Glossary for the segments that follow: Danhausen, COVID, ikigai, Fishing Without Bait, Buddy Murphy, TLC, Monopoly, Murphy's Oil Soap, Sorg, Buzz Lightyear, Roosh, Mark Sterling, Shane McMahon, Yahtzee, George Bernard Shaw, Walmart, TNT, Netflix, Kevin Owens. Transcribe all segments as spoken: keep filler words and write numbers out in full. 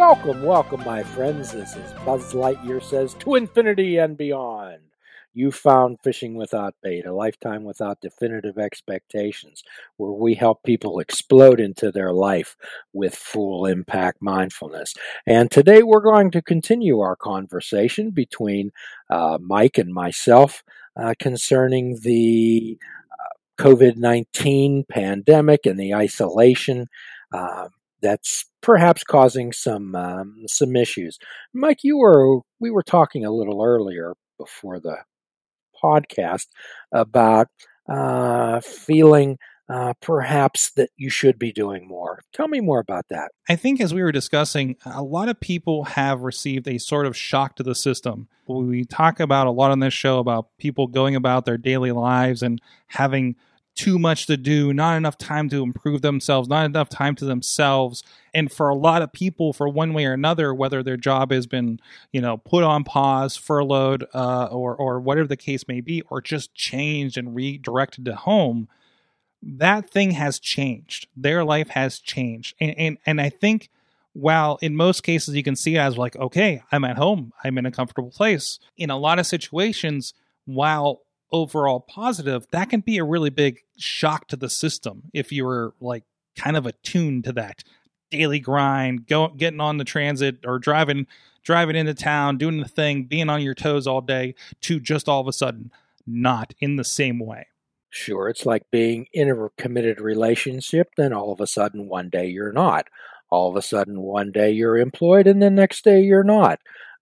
Welcome, welcome, my friends. This is Buzz Lightyear Says to Infinity and Beyond. You found Fishing Without Bait, a lifetime without definitive expectations, where we help people explode into their life with full impact mindfulness. And today we're going to continue our conversation between uh, Mike and myself uh, concerning the uh, COVID nineteen pandemic and the isolation uh, that's perhaps causing some um, some issues. Mike, you were we were talking a little earlier before the podcast about uh, feeling uh, perhaps that you should be doing more. Tell me more about that. I think as we were discussing, a lot of people have received a sort of shock to the system. We talk about a lot on this show about people going about their daily lives and having too much to do, not enough time to improve themselves, not enough time to themselves. And for a lot of people, for one way or another, whether their job has been, you know, put on pause, furloughed, uh, or, or whatever the case may be, or just changed and redirected to home, that thing has changed. Their life has changed. And, and, and I think while in most cases you can see it as like, okay, I'm at home, I'm in a comfortable place. In a lot of situations, while overall positive, that can be a really big shock to the system if you were like kind of attuned to that daily grind, go, getting on the transit or driving driving into town, doing the thing, being on your toes all day, to just all of a sudden not in the same way. Sure, it's like being in a committed relationship, then all of a sudden one day you're not. All of a sudden one day you're employed and the next day you're not.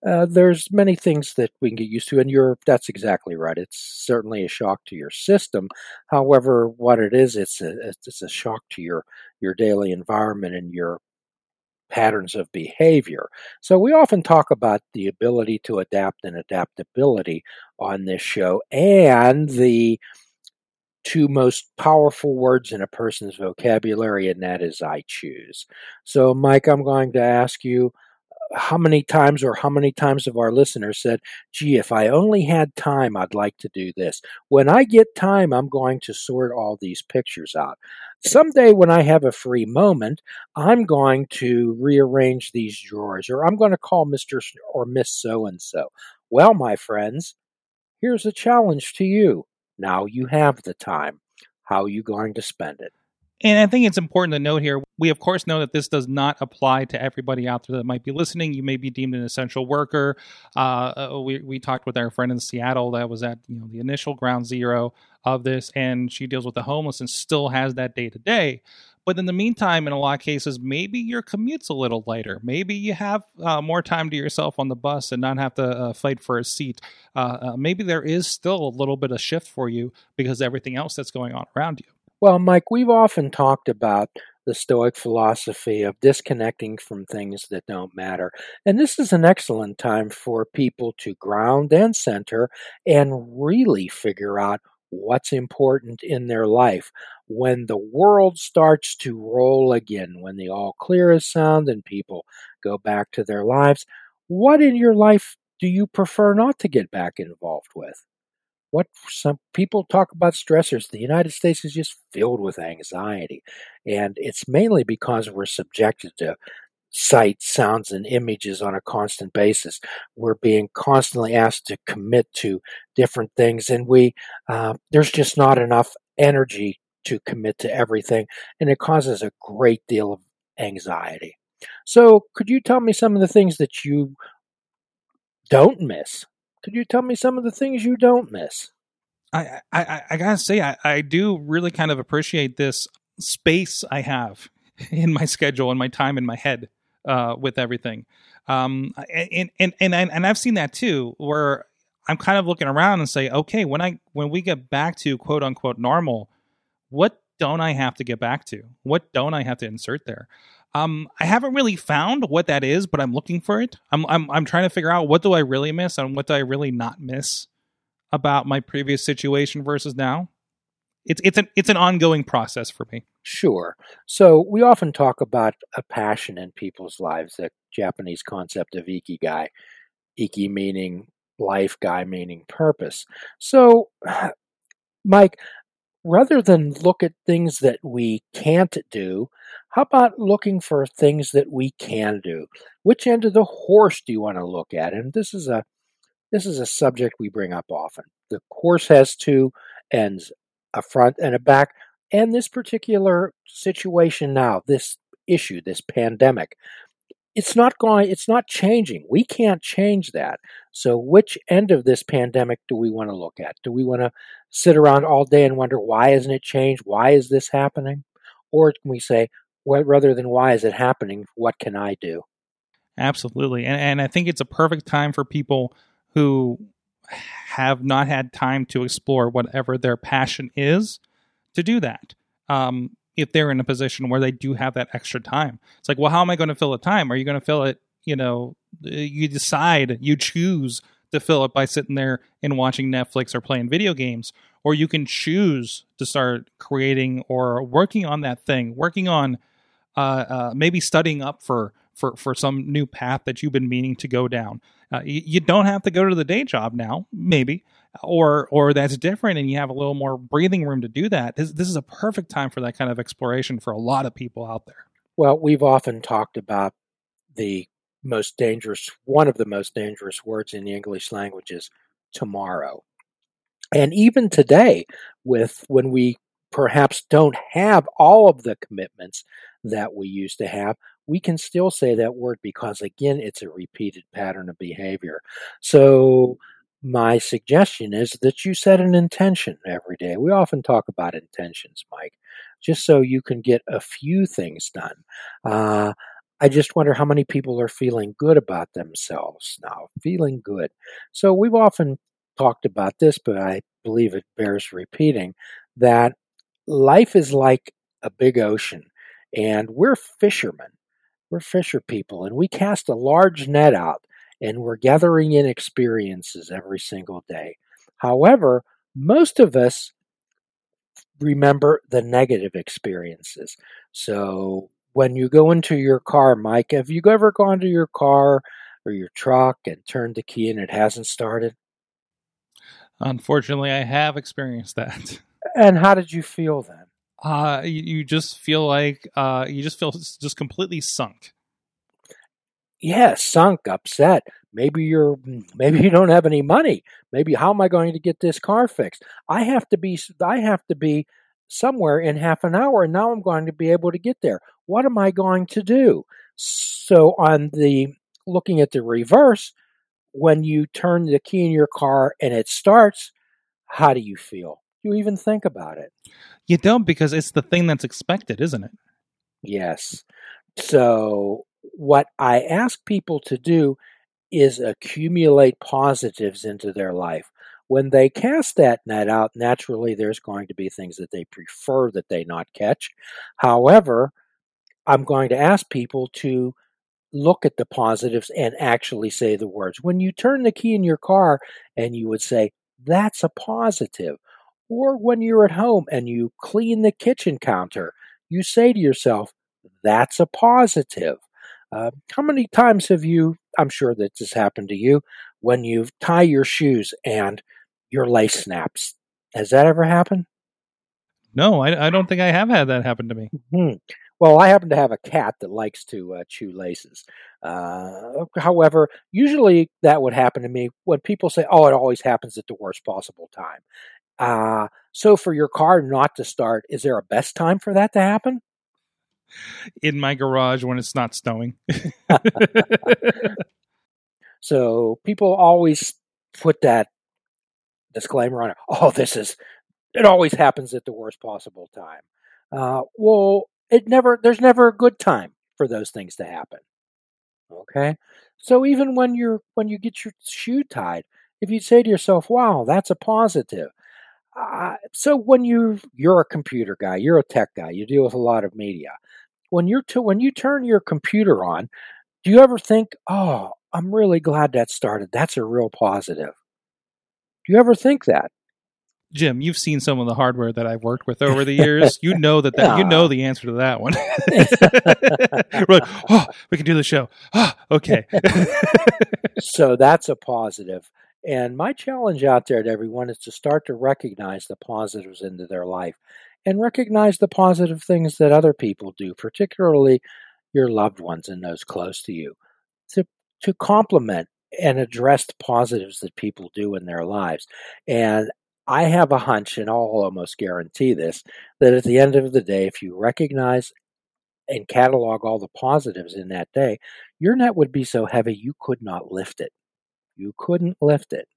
Uh, there's many things that we can get used to, and you're, that's exactly right. It's certainly a shock to your system. However, what it is, it's a, it's a shock to your, your daily environment and your patterns of behavior. So we often talk about the ability to adapt and adaptability on this show, and the two most powerful words in a person's vocabulary, and that is I choose. So, Mike, I'm going to ask you, how many times or how many times have our listeners said, gee, if I only had time, I'd like to do this. When I get time, I'm going to sort all these pictures out. Someday when I have a free moment, I'm going to rearrange these drawers, or I'm going to call Mister or Miss So-and-so. Well, my friends, here's a challenge to you. Now you have the time. How are you going to spend it? And I think it's important to note here, we of course know that this does not apply to everybody out there that might be listening. You may be deemed an essential worker. Uh, we, we talked with our friend in Seattle that was at, you know, the initial ground zero of this, and she deals with the homeless and still has that day to day. But in the meantime, in a lot of cases, maybe your commute's a little lighter. Maybe you have uh, more time to yourself on the bus and not have to uh, fight for a seat. Uh, uh, maybe there is still a little bit of shift for you because of everything else that's going on around you. Well, Mike, we've often talked about the Stoic philosophy of disconnecting from things that don't matter. And this is an excellent time for people to ground and center and really figure out what's important in their life. When the world starts to roll again, when the all clear is sound and people go back to their lives, what in your life do you prefer not to get back involved with? What some people talk about stressors, the United States is just filled with anxiety. And it's mainly because we're subjected to sight, sounds, and images on a constant basis. We're being constantly asked to commit to different things, and we uh, there's just not enough energy to commit to everything, and it causes a great deal of anxiety. So could you tell me some of the things that you don't miss? Could you tell me some of the things you don't miss? I I, I gotta say, I, I do really kind of appreciate this space I have in my schedule and my time in my head uh, with everything. Um, and, and, and, and I've seen that too, where I'm kind of looking around and say, okay, when I when we get back to quote unquote normal, what don't I have to get back to? What don't I have to insert there? Um, I haven't really found what that is, but I'm looking for it. I'm, I'm, I'm trying to figure out what do I really miss and what do I really not miss about my previous situation versus now. It's, it's an, it's an ongoing process for me. Sure. So we often talk about a passion in people's lives, that Japanese concept of ikigai, iki meaning life, gai meaning purpose. So, Mike, rather than look at things that we can't do, How about looking for things that we can do? Which end of the horse do you want to look at? And this is a this is a subject we bring up often. The horse has two ends, a front and a back. And this particular situation now, this issue, this pandemic, it's not going, it's not changing. We can't change that. So which end of this pandemic do we want to look at? Do we want to sit around all day and wonder, why isn't it changed? Why is this happening? Or can we say, well, rather than why is it happening, what can I do? Absolutely. And, and I think it's a perfect time for people who have not had time to explore whatever their passion is to do that. Um, if they're in a position where they do have that extra time, it's like, well, how am I going to fill the time? Are you going to fill it? You know, you decide, you choose to fill it by sitting there and watching Netflix or playing video games, or you can choose to start creating or working on that thing, working on uh, uh, maybe studying up for, for, for some new path that you've been meaning to go down. Uh, you, you don't have to go to the day job now, maybe. Or or that's different and you have a little more breathing room to do that. This, this is a perfect time for that kind of exploration for a lot of people out there. Well, we've often talked about the most dangerous, one of the most dangerous words in the English language is tomorrow. And even today, with when we perhaps don't have all of the commitments that we used to have, we can still say that word because, again, it's a repeated pattern of behavior. So my suggestion is that you set an intention every day. We often talk about intentions, Mike, just so you can get a few things done. Uh, I just wonder how many people are feeling good about themselves now, feeling good. So we've often talked about this, but I believe it bears repeating, that life is like a big ocean, and we're fishermen. We're fisher people, and we cast a large net out. And we're gathering in experiences every single day. However, most of us remember the negative experiences. So when you go into your car, Mike, have you ever gone to your car or your truck and turned the key and it hasn't started? Unfortunately, I have experienced that. And how did you feel then? Uh, you, you just feel like uh, you just feel just completely sunk. Yeah, sunk, upset. Maybe you're, maybe you don't have any money. Maybe how am I going to get this car fixed? I have to be, I have to be somewhere in half an hour, and now I'm going to be able to get there. What am I going to do? So on the, looking at the reverse, when you turn the key in your car and it starts, how do you feel? Do you even think about it? You don't, because it's the thing that's expected, isn't it? Yes. So what I ask people to do is accumulate positives into their life. When they cast that net out, naturally there's going to be things that they prefer that they not catch. However, I'm going to ask people to look at the positives and actually say the words. When you turn the key in your car and you would say, that's a positive. Or when you're at home and you clean the kitchen counter, you say to yourself, that's a positive. Uh, how many times have you, I'm sure that this happened to you, when you tie your shoes and your lace snaps? Has that ever happened? No, I, I don't think I have had that happen to me. Mm-hmm. Well, I happen to have a cat that likes to uh, chew laces. Uh, however, usually that would happen to me when people say, oh, it always happens at the worst possible time. Uh, so for your car not to start, is there a best time for that to happen? In my garage when it's not snowing. So people always put that disclaimer on it. Oh, this is, it always happens at the worst possible time. Uh, well, it never, there's never a good time for those things to happen. Okay. So even when you're, when you get your shoe tied, if you say to yourself, wow, that's a positive. Uh, so when you, you're a computer guy, you're a tech guy, you deal with a lot of media. When you're to, when you turn your computer on, do you ever think, oh, I'm really glad that started. That's a real positive. Do you ever think that? Jim, you've seen some of the hardware that I've worked with over the years. You know that, that you know the answer to that one. We're like, oh, we can do the show. Oh, okay. So that's a positive. And my challenge out there to everyone is to start to recognize the positives into their life. and recognize the positive things that other people do, particularly your loved ones and those close to you, to, to compliment and address the positives that people do in their lives. And I have a hunch, and I'll almost guarantee this, that at the end of the day, if you recognize and catalog all the positives in that day, your net would be so heavy you could not lift it. You couldn't lift it.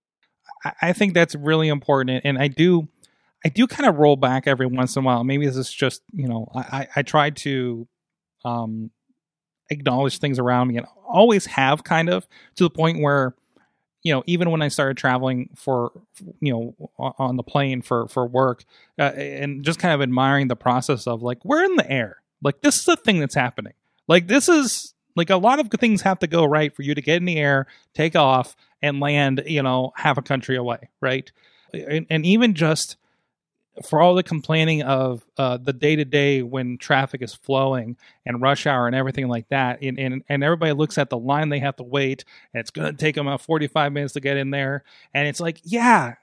I think that's really important. And I do I do kind of roll back every once in a while. Maybe this is just, you know, I, I try to um, acknowledge things around me, and always have, kind of, to the point where, you know, even when I started traveling for, you know, on the plane for, for work, uh, and just kind of admiring the process of, like, we're in the air. Like, this is a thing that's happening. Like, this is, like, a lot of things have to go right for you to get in the air, take off, and land, you know, half a country away, right? And, and even just for all the complaining of uh, the day-to-day when traffic is flowing and rush hour and everything like that, and, and, and everybody looks at the line they have to wait, and it's going to take them about forty-five minutes to get in there, and it's like, yeah,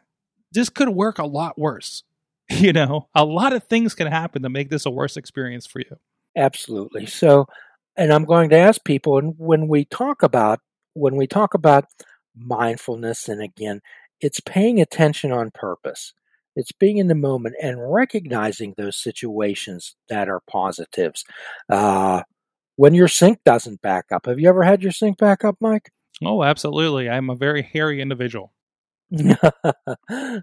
this could work a lot worse. You know, a lot of things can happen to make this a worse experience for you. Absolutely. So, and I'm going to ask people, and when we talk about, when we talk about mindfulness, and again, it's paying attention on purpose. It's being in the moment and recognizing those situations that are positives. Uh, when your sink doesn't back up. Have you ever had your sink back up, Mike? Oh, absolutely. I'm a very hairy individual.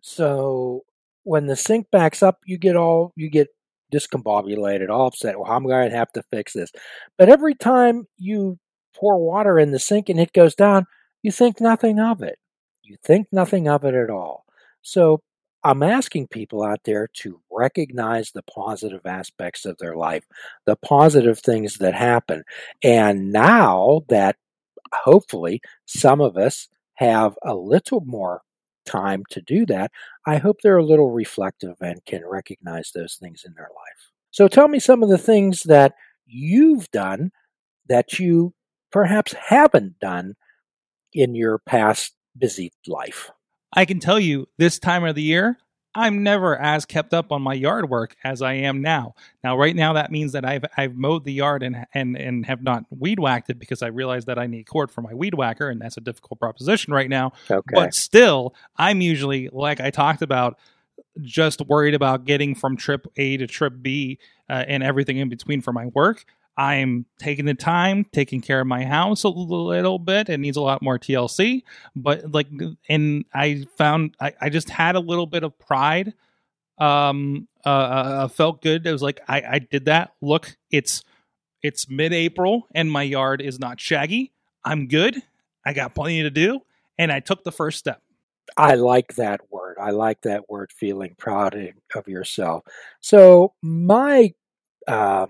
So when the sink backs up, you get all, you get discombobulated, all upset. Well, I'm going to have to fix this. But every time you pour water in the sink and it goes down, you think nothing of it. You think nothing of it at all. So I'm asking people out there to recognize the positive aspects of their life, the positive things that happen. And now that hopefully some of us have a little more time to do that, I hope they're a little reflective and can recognize those things in their life. So tell me some of the things that you've done that you perhaps haven't done in your past busy life. I can tell you, this time of the year, I'm never as kept up on my yard work as I am now. Now, right now, that means that I've I've mowed the yard and and and have not weed whacked it, because I realized that I need cord for my weed whacker, and that's a difficult proposition right now. Okay. But still, I'm usually, like I talked about, just worried about getting from trip A to trip B uh, and everything in between for my work. I'm taking the time, taking care of my house a little bit. It needs a lot more T L C, but like, and I found, I, I just had a little bit of pride. Um, uh, uh, felt good. It was like, I, I did that. Look, it's, it's mid-April and my yard is not shaggy. I'm good. I got plenty to do. And I took the first step. I like that word. I like that word, feeling proud of yourself. So my, uh,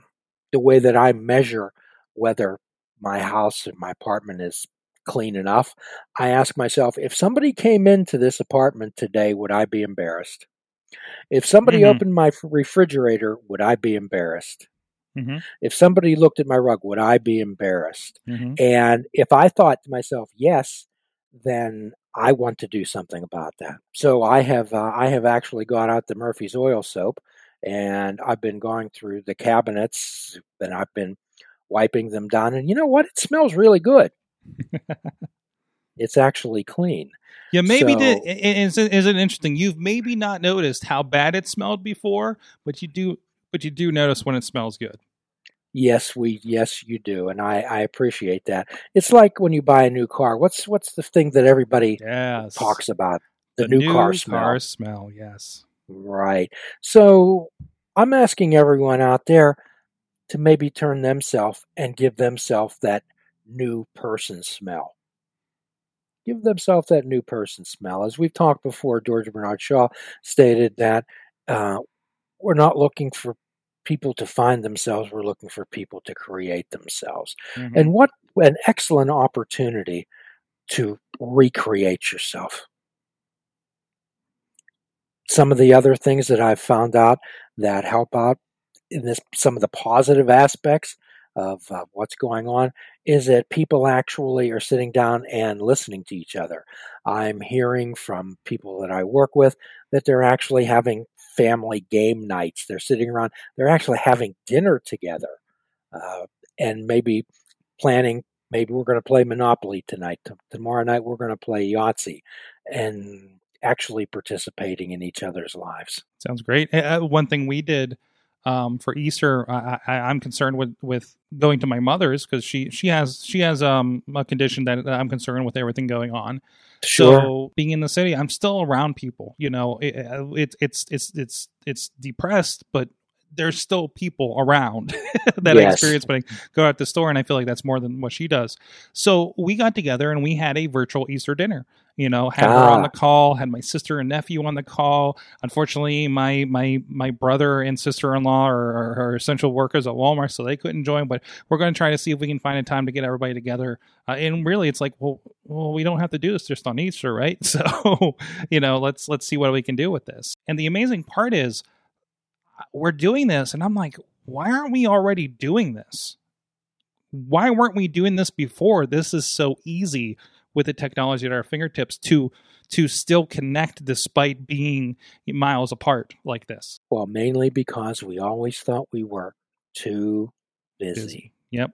the way that I measure whether my house and my apartment is clean enough, I ask myself, if somebody came into this apartment today, would I be embarrassed? If somebody mm-hmm. opened my refrigerator, would I be embarrassed? Mm-hmm. If somebody looked at my rug, would I be embarrassed? Mm-hmm. And if I thought to myself, yes, then I want to do something about that. So I have, uh, I have actually got out the Murphy's Oil Soap, and I've been going through the cabinets, and I've been wiping them down. And you know what? It smells really good. It's actually clean. Yeah, maybe so, did, is, is it interesting? You've maybe not noticed how bad it smelled before, but you do. But you do notice when it smells good. Yes, we. Yes, you do, and I, I appreciate that. It's like when you buy a new car. What's what's the thing that everybody yes. talks about? The, the new, new car smell. Car smell. Yes. Right. So I'm asking everyone out there to maybe turn themselves and give themselves that new person smell. Give themselves that new person smell. As we've talked before, George Bernard Shaw stated that uh, we're not looking for people to find themselves. We're looking for people to create themselves. Mm-hmm. And what an excellent opportunity to recreate yourself. Some of the other things that I've found out that help out in this, some of the positive aspects of uh, what's going on, is that people actually are sitting down and listening to each other. I'm hearing from people that I work with that they're actually having family game nights. They're sitting around, they're actually having dinner together uh, and maybe planning, maybe we're going to play Monopoly tonight. T- tomorrow night, we're going to play Yahtzee, and actually participating in each other's lives. Sounds great. Uh, one thing we did um, for Easter, I, I, I'm concerned with, with going to my mother's because she, she has, she has um, a condition that I'm concerned with everything going on. Sure. So being in the city, I'm still around people, you know, it, it, it's, it's, it's, it's depressed, but there's still people around that yes. I experience when I go out the store. And I feel like that's more than what she does. So we got together and we had a virtual Easter dinner, you know, had ah. her on the call, had my sister and nephew on the call. Unfortunately, my, my, my brother and sister-in-law are, are essential workers at Walmart, so they couldn't join, but we're going to try to see if we can find a time to get everybody together. Uh, and really it's like, well, well, we don't have to do this just on Easter, right? So, you know, let's, let's see what we can do with this. And the amazing part is, we're doing this, and I'm like, why aren't we already doing this? Why weren't we doing this before? This is so easy with the technology at our fingertips to to still connect despite being miles apart like this. Well, mainly because we always thought we were too busy. busy. Yep.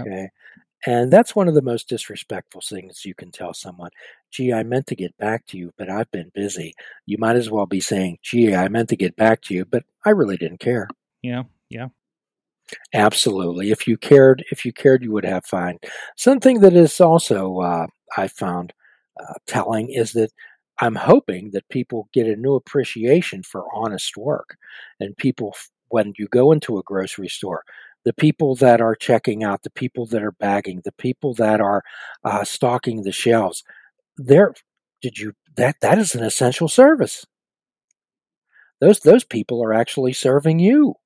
Okay. Yep. And that's one of the most disrespectful things you can tell someone. Gee, I meant to get back to you, but I've been busy. You might as well be saying, gee, I meant to get back to you, but I really didn't care. Yeah, yeah. Absolutely. If you cared, if you cared, you would have fine. Something that is also, uh, I found uh, telling is that I'm hoping that people get a new appreciation for honest work. And people, when you go into a grocery store, the people that are checking out, the people that are bagging, the people that are uh, stocking the shelves, there, did you, that, that is an essential service. Those, those people are actually serving you,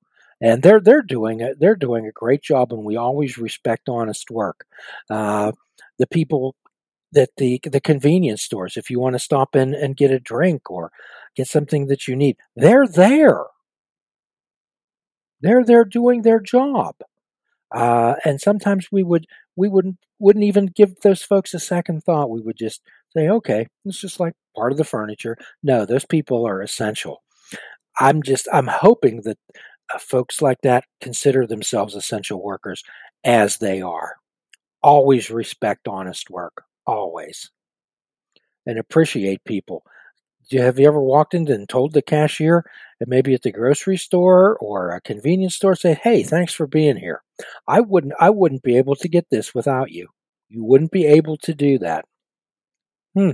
and they're, they're doing it. They're doing a great job. And we always respect honest work. Uh, the people that the, the convenience stores, if you want to stop in and get a drink or get something that you need, they're there. They're there doing their job, uh, and sometimes we would we wouldn't wouldn't even give those folks a second thought. We would just say, "Okay, it's just like part of the furniture." No, those people are essential. I'm just I'm hoping that uh, folks like that consider themselves essential workers, as they are. Always respect honest work, always, and appreciate people. Have you ever walked in and told the cashier, and maybe at the grocery store or a convenience store, say, "Hey, thanks for being here. I wouldn't, I wouldn't be able to get this without you. You wouldn't be able to do that." Hmm.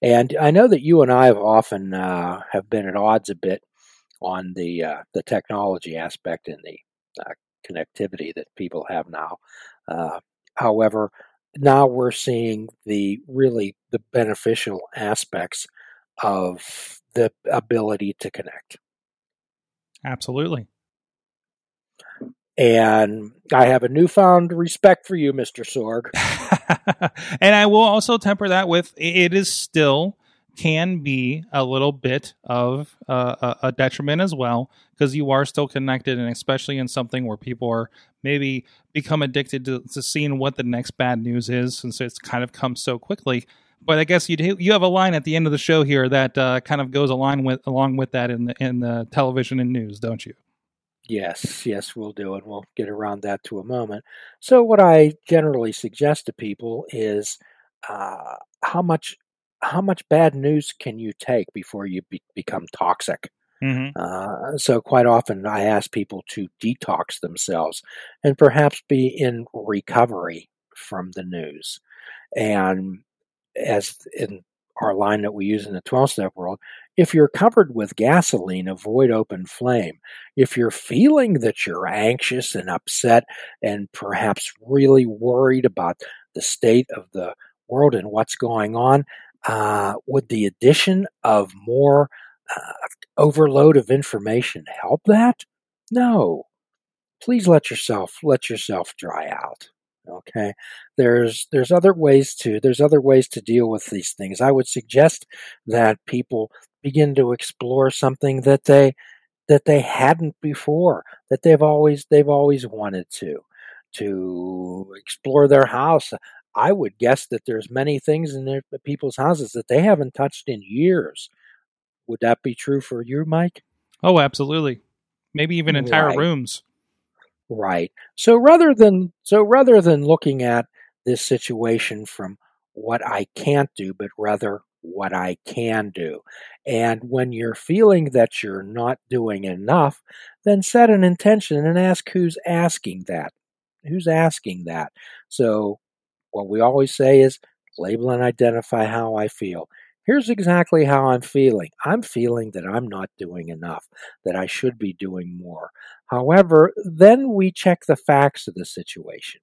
And I know that you and I have often uh, have been at odds a bit on the uh, the technology aspect and the uh, connectivity that people have now. Uh, however, now we're seeing the really the beneficial aspects of the ability to connect. Absolutely. And I have a newfound respect for you, Mister Sorg. And I will also temper that with, it is still can be a little bit of uh, a detriment as well, because you are still connected, and especially in something where people are maybe become addicted to, to seeing what the next bad news is, since it's kind of come so quickly. But I guess you do, you have a line at the end of the show here that uh, kind of goes along with along with that in the, in the television and news, don't you? Yes, yes, we'll do, and we'll get around that to a moment. So what I generally suggest to people is uh, how much how much bad news can you take before you be- become toxic? Mm-hmm. Uh, so quite often I ask people to detox themselves and perhaps be in recovery from the news. And as in our line that we use in the twelve-step world, if you're covered with gasoline, avoid open flame. If you're feeling that you're anxious and upset and perhaps really worried about the state of the world and what's going on, uh, would the addition of more uh, overload of information help that? No. Please let yourself, let yourself dry out. Okay. There's, there's other ways to, there's other ways to deal with these things. I would suggest that people begin to explore something that they, that they hadn't before, that they've always, they've always wanted to, to explore their house. I would guess that there's many things in their, people's houses that they haven't touched in years. Would that be true for you, Mike? Oh, absolutely. Maybe even entire right. rooms. Right. So rather than so rather than looking at this situation from what I can't do, but rather what I can do. And when you're feeling that you're not doing enough, then set an intention and ask who's asking that. Who's asking that? So what we always say is label and identify how I feel. Here's exactly how I'm feeling. I'm feeling that I'm not doing enough, that I should be doing more. However, then we check the facts of the situation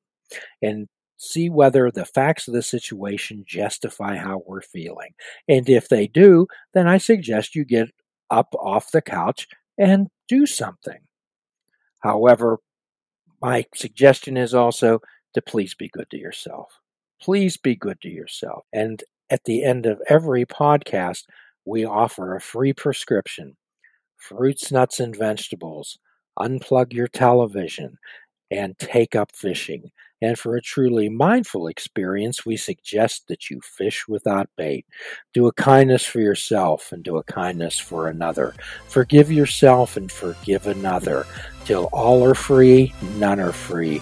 and see whether the facts of the situation justify how we're feeling. And if they do, then I suggest you get up off the couch and do something. However, my suggestion is also to please be good to yourself. Please be good to yourself. And at the end of every podcast, we offer a free prescription. Fruits, nuts, and vegetables. Unplug your television and take up fishing. And for a truly mindful experience, we suggest that you fish without bait. Do a kindness for yourself and do a kindness for another. Forgive yourself and forgive another. Till all are free, none are free.